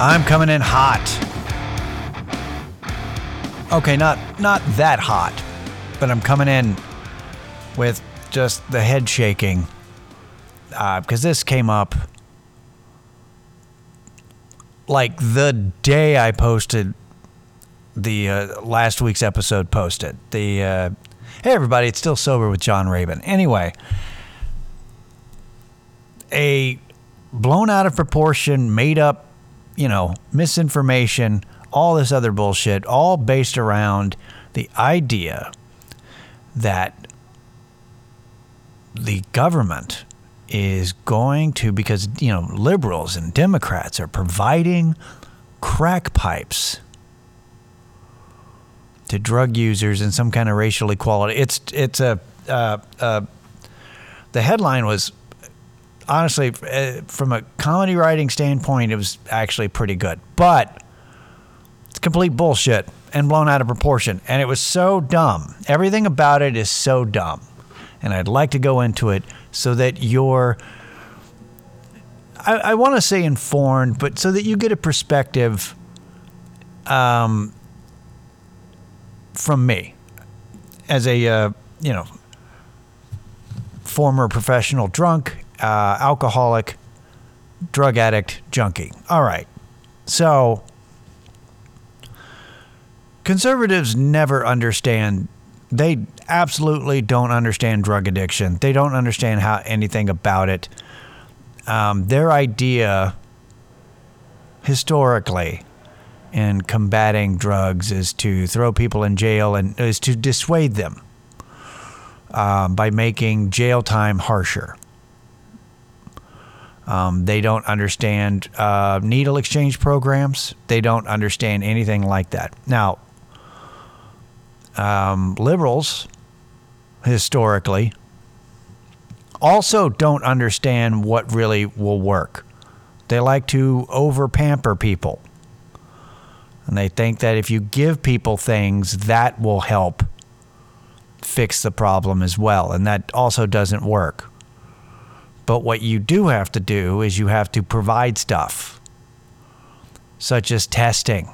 I'm coming in hot. Okay, not that hot, but I'm coming in with just the head shaking because this came up like the day I posted the last week's episode posted. The hey everybody, it's Still Sober with John Wayman. Anyway, a blown out of proportion, made up, misinformation, all this other bullshit, all based around the idea that the government is going to, because, liberals and Democrats are providing crack pipes to drug users in some kind of racial equality. The headline was, honestly, from a comedy writing standpoint, it was actually pretty good. But it's complete bullshit and blown out of proportion. And it was so dumb. Everything about it is so dumb. And I'd like to go into it so that you're, I want to say informed, but so that you get a perspective from me as a, former professional drunk, alcoholic, drug addict, junkie. All right. So conservatives never understand. They absolutely don't understand drug addiction. They don't understand how anything about it. Their idea historically in combating drugs is to throw people in jail and is to dissuade them by making jail time harsher. They don't understand needle exchange programs. They don't understand anything like that. Now, liberals, historically, also don't understand what really will work. They like to over-pamper people. And they think that if you give people things, that will help fix the problem as well. And that also doesn't work. But what you do have to do is you have to provide stuff, such as testing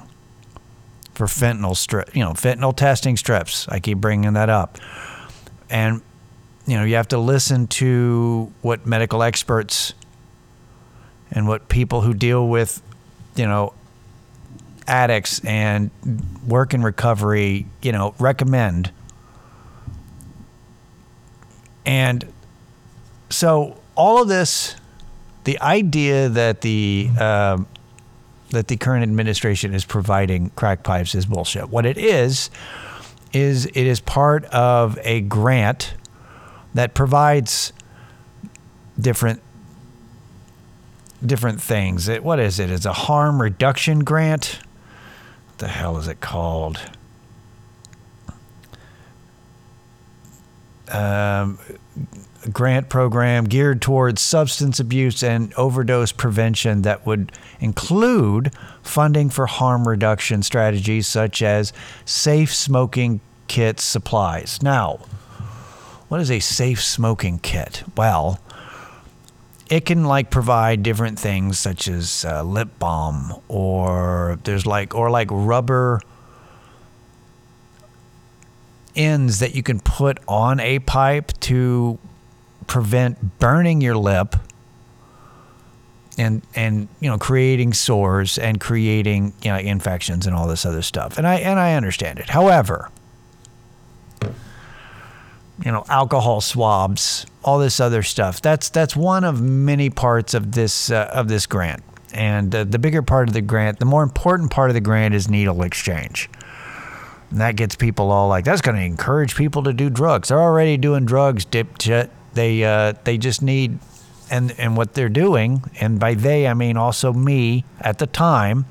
for fentanyl strips, fentanyl testing strips. I keep bringing that up. And, you have to listen to what medical experts and what people who deal with, addicts and work in recovery, recommend. And so all of this, the idea that the current administration is providing crack pipes is bullshit. What it is it is part of a grant that provides different things. What is it? It's a harm reduction grant. What the hell is it called? Grant program geared towards substance abuse and overdose prevention that would include funding for harm reduction strategies such as safe smoking kit supplies. Now, what is a safe smoking kit? Well, it can provide different things such as lip balm or there's rubber ends that you can put on a pipe to prevent burning your lip and creating sores and creating infections and all this other stuff. And I understand it. However, alcohol swabs, all this other stuff. That's one of many parts of this grant. And the bigger part of the grant, the more important part of the grant is needle exchange. And that gets people all like, that's going to encourage people to do drugs. They're already doing drugs, dipshit. They just need, and what they're doing, and by they I mean also me at the time,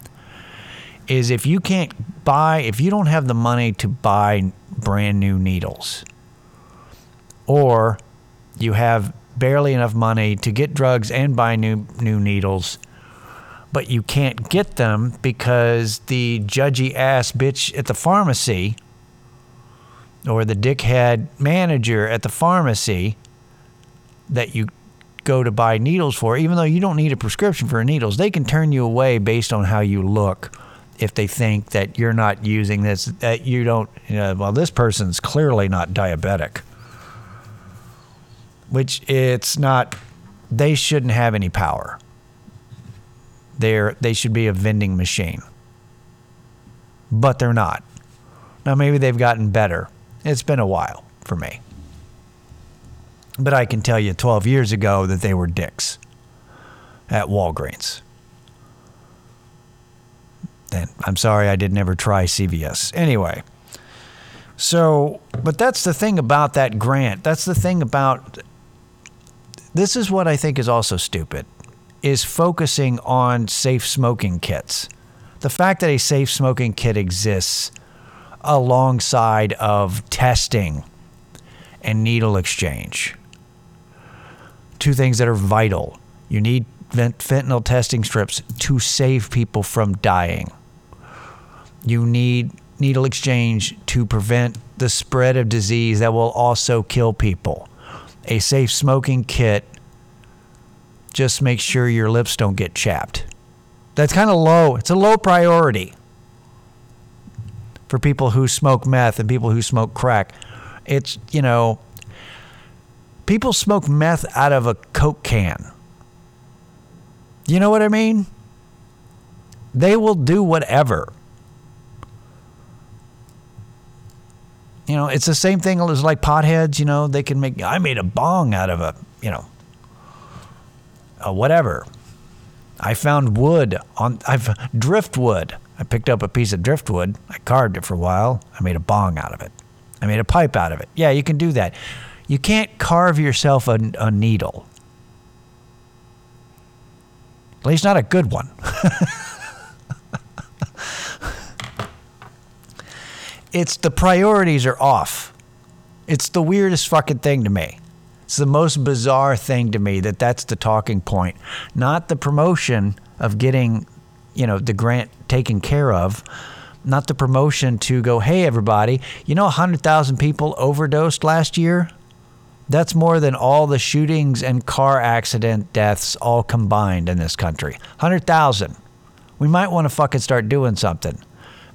is if you don't have the money to buy brand new needles, or you have barely enough money to get drugs and buy new needles, but you can't get them because the judgy ass bitch at the pharmacy or the dickhead manager at the pharmacy that you go to buy needles for, even though you don't need a prescription for needles. They can turn you away based on how you look if they think that you're not using this, that you don't, you know, well, this person's clearly not diabetic, which it's not. They shouldn't have any power. They should be a vending machine, but they're not. Now, maybe they've gotten better. It's been a while for me. But I can tell you 12 years ago that they were dicks at Walgreens. And I'm sorry I did never try CVS. Anyway, so, but that's the thing about that grant. That's the thing about, this is what I think is also stupid, is focusing on safe smoking kits. The fact that a safe smoking kit exists alongside of testing and needle exchange. Two things that are vital. You need fentanyl testing strips to save people from dying. You need needle exchange to prevent the spread of disease that will also kill people. A safe smoking kit just makes sure your lips don't get chapped. That's kind of low. It's a low priority for people who smoke meth and people who smoke crack. It's, you know, people smoke meth out of a Coke can. You know what I mean? They will do whatever. You know, it's the same thing as like potheads, you know, they can make, I made a bong out of a, you know, a whatever. I found wood on, driftwood. I picked up a piece of driftwood. I carved it for a while. I made a bong out of it. I made a pipe out of it. Yeah, you can do that. You can't carve yourself a needle. At least not a good one. It's the priorities are off. It's the weirdest fucking thing to me. It's the most bizarre thing to me that that's the talking point. Not the promotion of getting, you know, the grant taken care of. Not the promotion to go, hey, everybody, you know 100,000 people overdosed last year? That's more than all the shootings and car accident deaths all combined in this country. 100,000. We might want to fucking start doing something.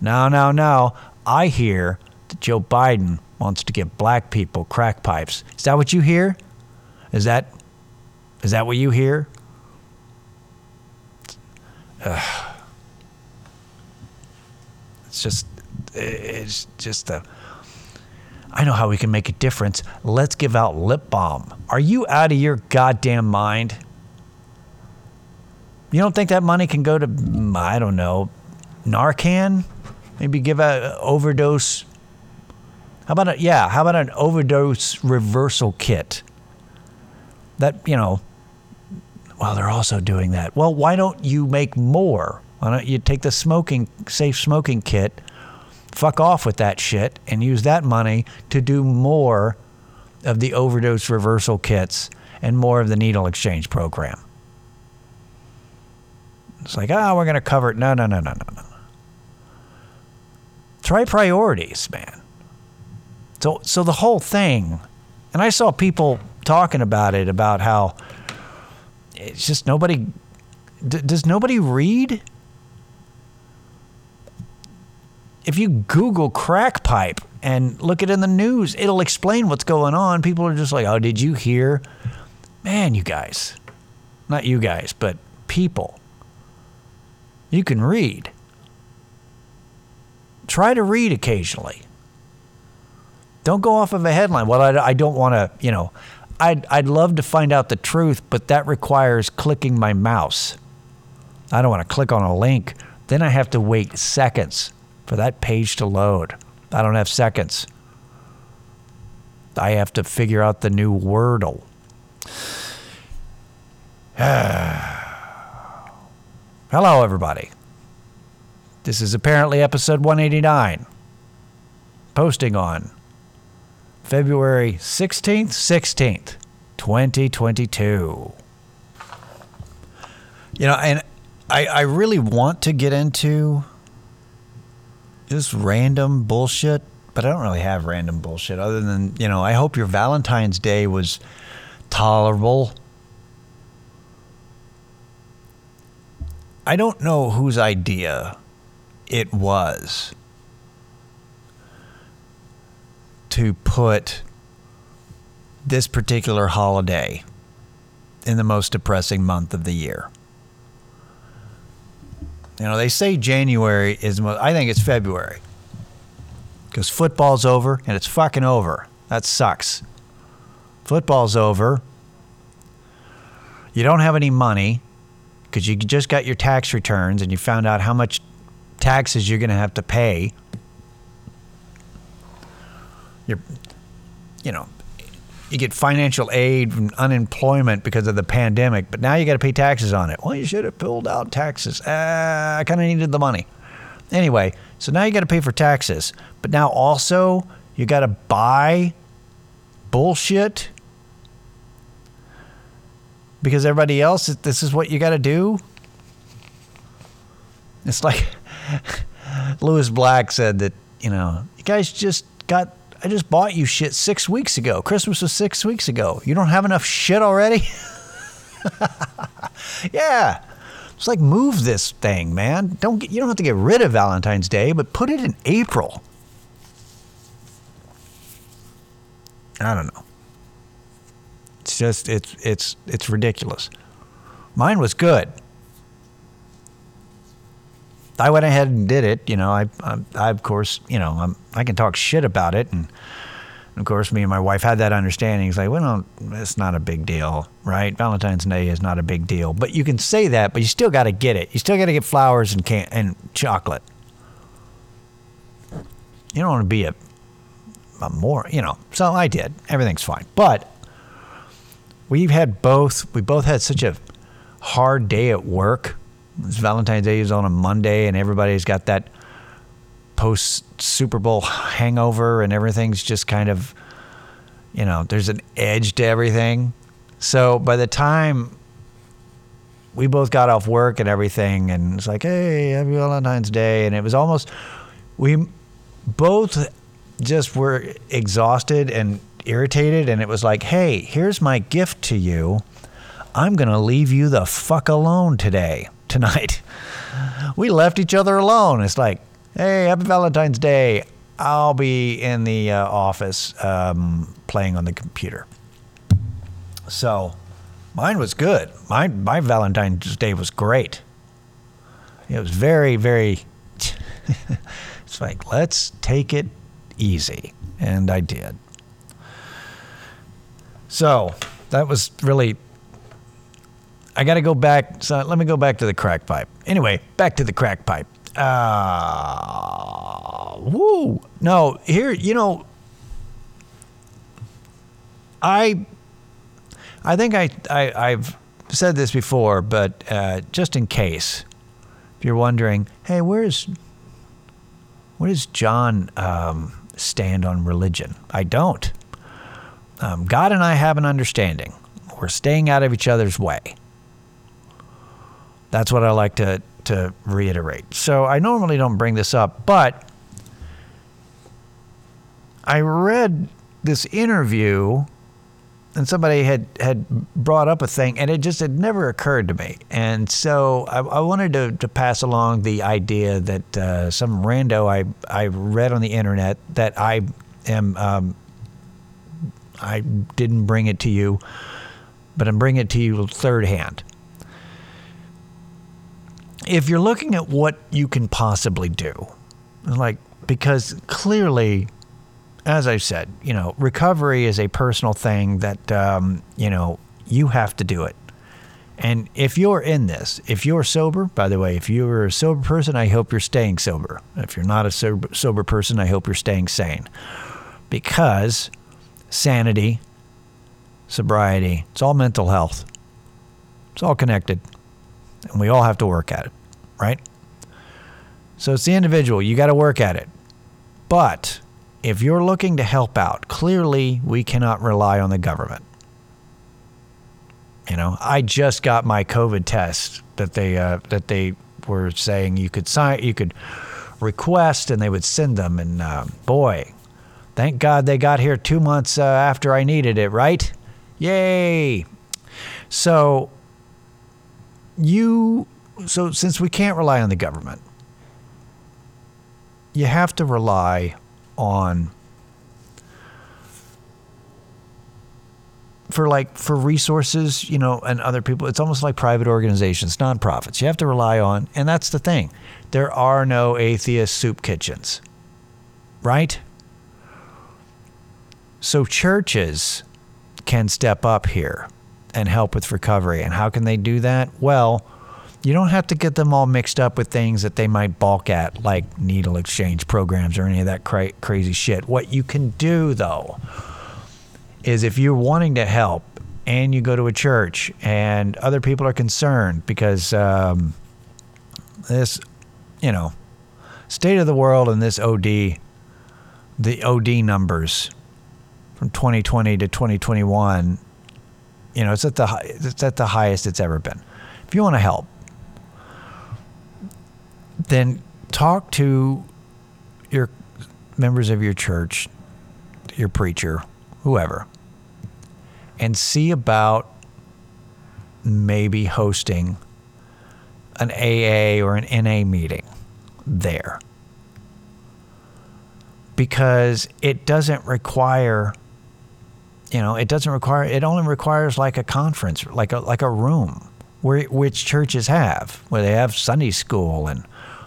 Now, I hear that Joe Biden wants to give black people crack pipes. Is that what you hear? Is that what you hear? Ugh. It's just I know how we can make a difference. Let's give out lip balm. Are you out of your goddamn mind? You don't think that money can go to, I don't know, Narcan? Maybe give out an overdose. How about an overdose reversal kit? That, you know, well, they're also doing that. Well, why don't you make more? Why don't you take the safe smoking kit, fuck off with that shit, and use that money to do more of the overdose reversal kits and more of the needle exchange program? It's like, we're going to cover it. No. Try priorities, man. So the whole thing, and I saw people talking about it, about how it's just nobody, does nobody read? If you Google crack pipe and look it in the news, it'll explain what's going on. People are just like, oh, did you hear? Man, you guys. Not you guys, but people. You can read. Try to read occasionally. Don't go off of a headline. Well, I don't want to, you know, I'd love to find out the truth, but that requires clicking my mouse. I don't want to click on a link. Then I have to wait seconds for that page to load. I don't have seconds. I have to figure out the new Wordle. Hello, everybody. This is apparently episode 189. Posting on February 16th, 2022. You know, and I really want to get into just random bullshit, but I don't really have random bullshit other than, you know, I hope your Valentine's Day was tolerable. I don't know whose idea it was to put this particular holiday in the most depressing month of the year. You know, they say January is, I think it's February, because football's over, and it's fucking over. That sucks. Football's over. You don't have any money because you just got your tax returns and you found out how much taxes you're going to have to pay. You get financial aid from unemployment because of the pandemic, but now you got to pay taxes on it. Well, you should have pulled out taxes. I kind of needed the money. Anyway, so now you got to pay for taxes, but now also you got to buy bullshit because everybody else, this is what you got to do. It's like Lewis Black said that, you know, you guys just got, I just bought you shit 6 weeks ago. Christmas was 6 weeks ago. You don't have enough shit already? Yeah. It's like, move this thing, man. You don't have to get rid of Valentine's Day, but put it in April. I don't know. It's just it's ridiculous. Mine was good. I went ahead and did it, you know. I of course, you know, I can talk shit about it, and of course, me and my wife had that understanding. It's like, well, no, it's not a big deal, right? Valentine's Day is not a big deal, but you can say that, but you still got to get it. You still got to get flowers and chocolate. You don't want to be a more, you know. So I did. Everything's fine, but we've had both. We both had such a hard day at work. Valentine's Day is on a Monday, and everybody's got that post-Super Bowl hangover, and everything's just kind of, you know, there's an edge to everything. So by the time we both got off work and everything, and it's like, hey, happy Valentine's Day, and it was almost, we both just were exhausted and irritated, and it was like, hey, here's my gift to you. I'm going to leave you the fuck alone tonight. We left each other alone. It's like, hey, happy Valentine's Day. I'll be in the office playing on the computer. So mine was good. My Valentine's Day was great. It was very, very, it's like, let's take it easy. And I did. So that was really, I got to go back. So let me go back to the crack pipe. Anyway, back to the crack pipe. Woo. No, here, you know, I think I've said this before, but just in case, if you're wondering, hey, where does John stand on religion? I don't. God and I have an understanding. We're staying out of each other's way. That's what I like to reiterate. So I normally don't bring this up, but I read this interview and somebody had brought up a thing, and it just had never occurred to me. And so I wanted to pass along the idea that some rando I read on the internet that I didn't bring it to you, but I'm bringing it to you third hand. If you're looking at what you can possibly do, like, because clearly, as I've said, you know, recovery is a personal thing that, you know, you have to do it. And if you're in this, if you're sober, by the way, if you're a sober person, I hope you're staying sober. If you're not a sober person, I hope you're staying sane, because sanity, sobriety, it's all mental health. It's all connected. And we all have to work at it, right? So it's the individual. You got to work at it. But if you're looking to help out, clearly we cannot rely on the government. You know, I just got my COVID test that they were saying you could sign, you could request, and they would send them. And boy, thank God they got here 2 months after I needed it, right? Yay! So. You So since we can't rely on the government, you have to rely on, for resources, and other people. It's almost like private organizations, nonprofits. You have to rely on, and that's the thing. There are no atheist soup kitchens, right? So churches can step up here and help with recovery. And how can they do that? Well, you don't have to get them all mixed up with things that they might balk at, like needle exchange programs or any of that crazy shit. What you can do, though, is if you're wanting to help and you go to a church and other people are concerned because this, state of the world and this OD, the OD numbers from 2020 to 2021, it's at the highest it's ever been. If you want to help, then talk to your members of your church, your preacher, whoever, and see about maybe hosting an AA or an NA meeting there, because it doesn't require, it only requires like a conference, like a room, which churches have, where they have Sunday school and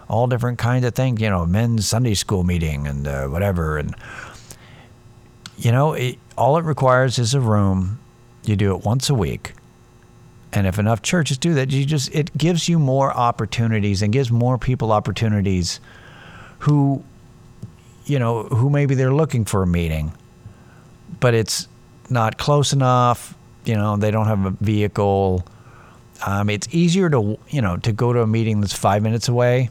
all different kinds of things, men's Sunday school meeting and whatever. And, all it requires is a room. You do it once a week. And if enough churches do that, it gives you more opportunities and gives more people opportunities who maybe they're looking for a meeting, but it's not close enough. They don't have a vehicle. It's easier to go to a meeting that's 5 minutes away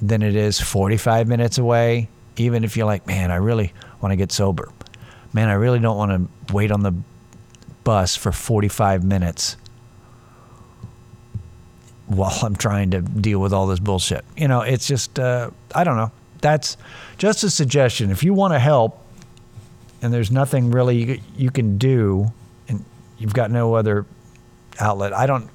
than it is 45 minutes away. Even if you're like, man, I really want to get sober. Man, I really don't want to wait on the bus for 45 minutes while I'm trying to deal with all this bullshit. It's just, I don't know. That's just a suggestion. If you want to help and there's nothing really you can do and you've got no other outlet, I don't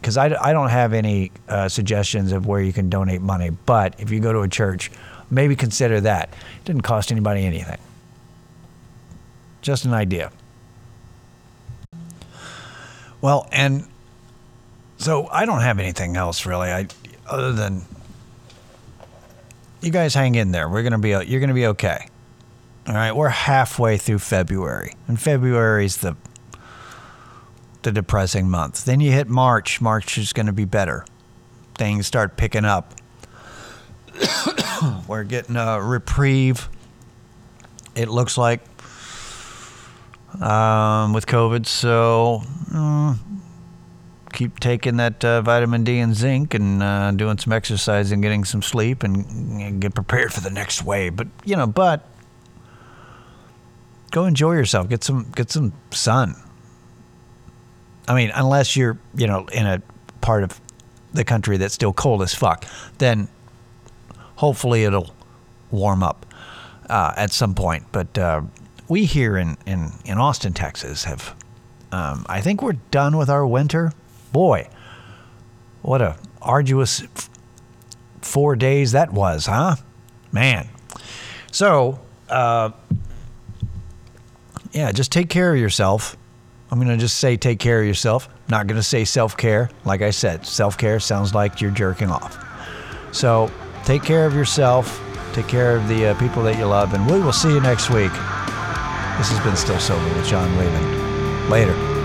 have any suggestions of where you can donate money. But if you go to a church, maybe consider that. It didn't cost anybody anything. Just an idea. Well, and so I don't have anything else really. Other than you guys hang in there. You're going to be okay. All right, we're halfway through February, and February's the depressing month. Then you hit March. March is going to be better. Things start picking up. We're getting a reprieve, it looks like, with COVID. So keep taking that vitamin D and zinc and doing some exercise and getting some sleep and get prepared for the next wave. But go enjoy yourself. Get some sun. I mean, unless you're in a part of the country that's still cold as fuck, then hopefully it'll warm up at some point. But we here in Austin, Texas, have I think we're done with our winter. Boy, what a arduous 4 days that was, huh? Man. So, just take care of yourself. I'm going to just say take care of yourself. Not going to say self-care. Like I said, self-care sounds like you're jerking off. So take care of yourself. Take care of the people that you love. And we will see you next week. This has been Still Sober with John Wayman. Later.